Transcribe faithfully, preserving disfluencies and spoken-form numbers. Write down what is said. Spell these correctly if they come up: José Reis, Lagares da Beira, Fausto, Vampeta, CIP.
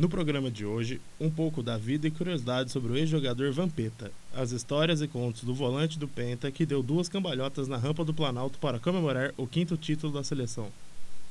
No programa de hoje, um pouco da vida e curiosidade sobre o ex-jogador Vampeta, as histórias e contos do volante do Penta que deu duas cambalhotas na rampa do Planalto para comemorar o quinto título da seleção.